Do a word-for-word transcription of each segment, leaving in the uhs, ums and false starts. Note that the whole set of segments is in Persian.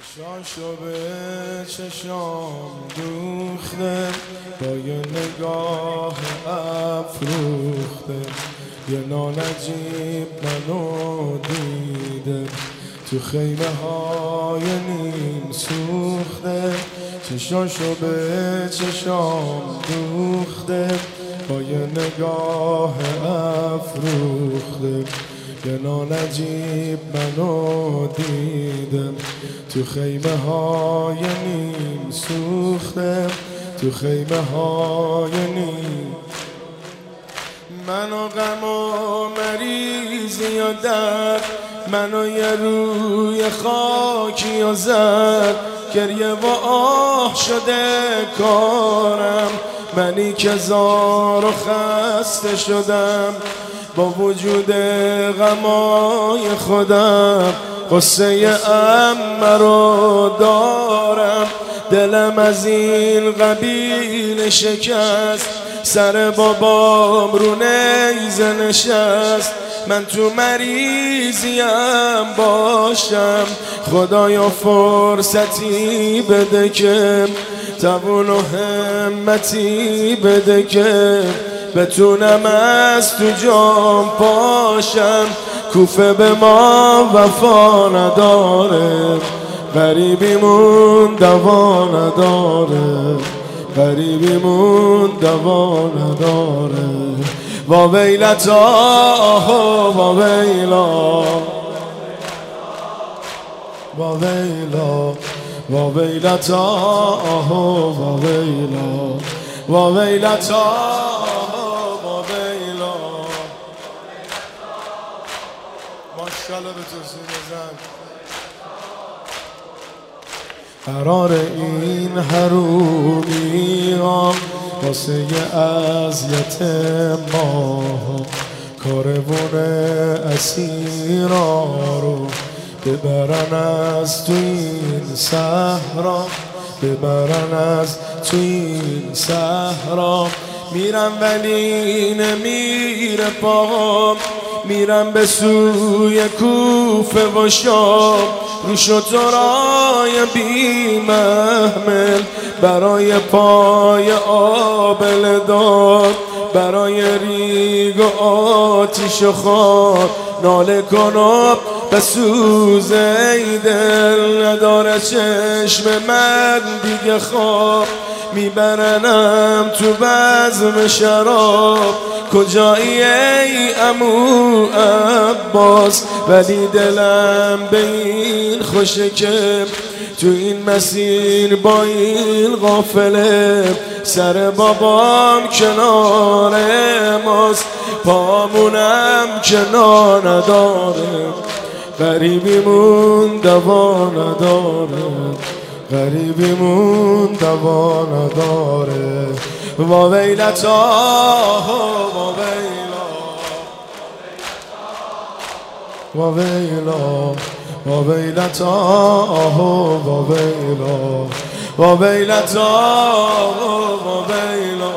چشاشو به چشام دوخته، با یه نگاه افروخته، یه نانجیب منو دیده، تو خیمه های نیم سوخته. چشاشو به چشام دوخته، با یه نگاه افروخته، یه نانجیب منو دیدم، تو خیمه های نیم سوختم، تو خیمه های نیم. منو غم و مریضی و درد، منو یه روی خاکی و زد، گریه و آه شده کارم، منی که زار و خسته شدم، با وجود غمای خودم قصه ام رو دارم. دلم از این قبیل شکست، سر بابام رو نیزه نشست، من تو مریضیم باشم، خدایا فرصتی بده که توان و همتی بده که بتونم از تو جام پاشم. کوفه به ما وفا نداره، غریبیمون دوا نداره، غریبیمون دوا نداره. وا ویلتا وا ویلا، وا ویلا، وا ویلتا وا ویلا، وا ویلتا. ماشاءالله به توصیل بزن. قرار این حرومی ها واسه اذیت ما، کاروان اسیرا رو ببرن از تو این صحرا، ببرن از تو این صحرا. میرم ولی نمیره پاهم، میرم به سوی کوفه و شام، روش و ترای بی محمل، برای پای آبل داد، برای ریگ و آتیش و خار. ناله کنم به سوز ای دل، نداره چشم من دیگه خواب. میبرنم تو بزم شراب، کجایی ای عمو عباس؟ ولی دلم به این خوشه که تو این مسیر با این قافله، سر بابام کنار ماست، پامونم کنار نداره، غریبیمون دوا نداره، غریبیمون دوا نداره. وا ویلتا وا ویلا، وا ویلا، وا ویلتا وا ویلا، وا ویلتا وا ویلا.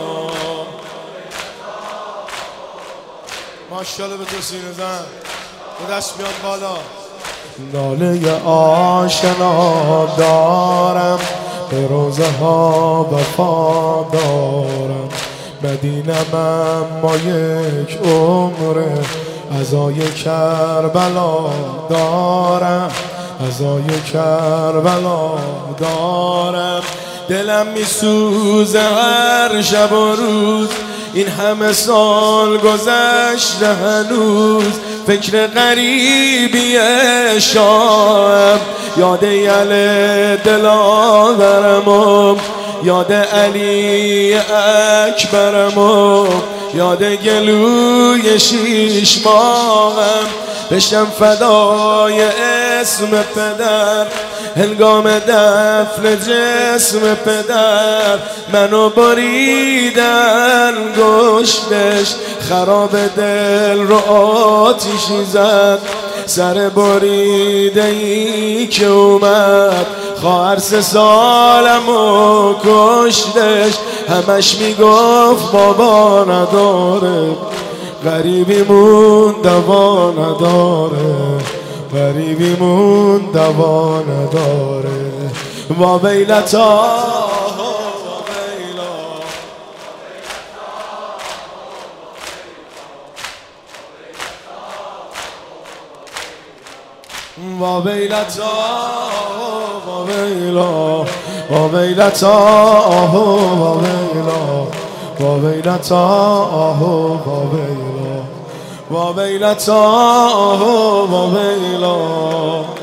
ماشاءالله به تو سینه زن، به دست بیاد بالا. ناله آشنا دارم، به روزه ها وفا دارم، مدینم اما یک عمره، عزای کربلا دارم، عزای کربلا دارم. دلم میسوزه هر شب و روز، این همه سال گذشته هنوز، فکر غریبی شام، یاد یله دلاورم، یاد علی اکبرم، یاد گلوی شیش ماهم. بشم فدای اسم پدر، هنگام دفن جسم پدر، منو بریدن گشتش، خراب دل رو آتیشی زد، سر بریده ای که اومد، خواهر سه سالم و کشتش، همش میگفت بابا نداره، غریبیمون دوا نداره، پری بیمون دوا نداره. با ویلتا با ویلتا با ویلا با ویلتا آهو با ویلا با ویلتا آهو با ویلا با ویلتا آهو با ویلا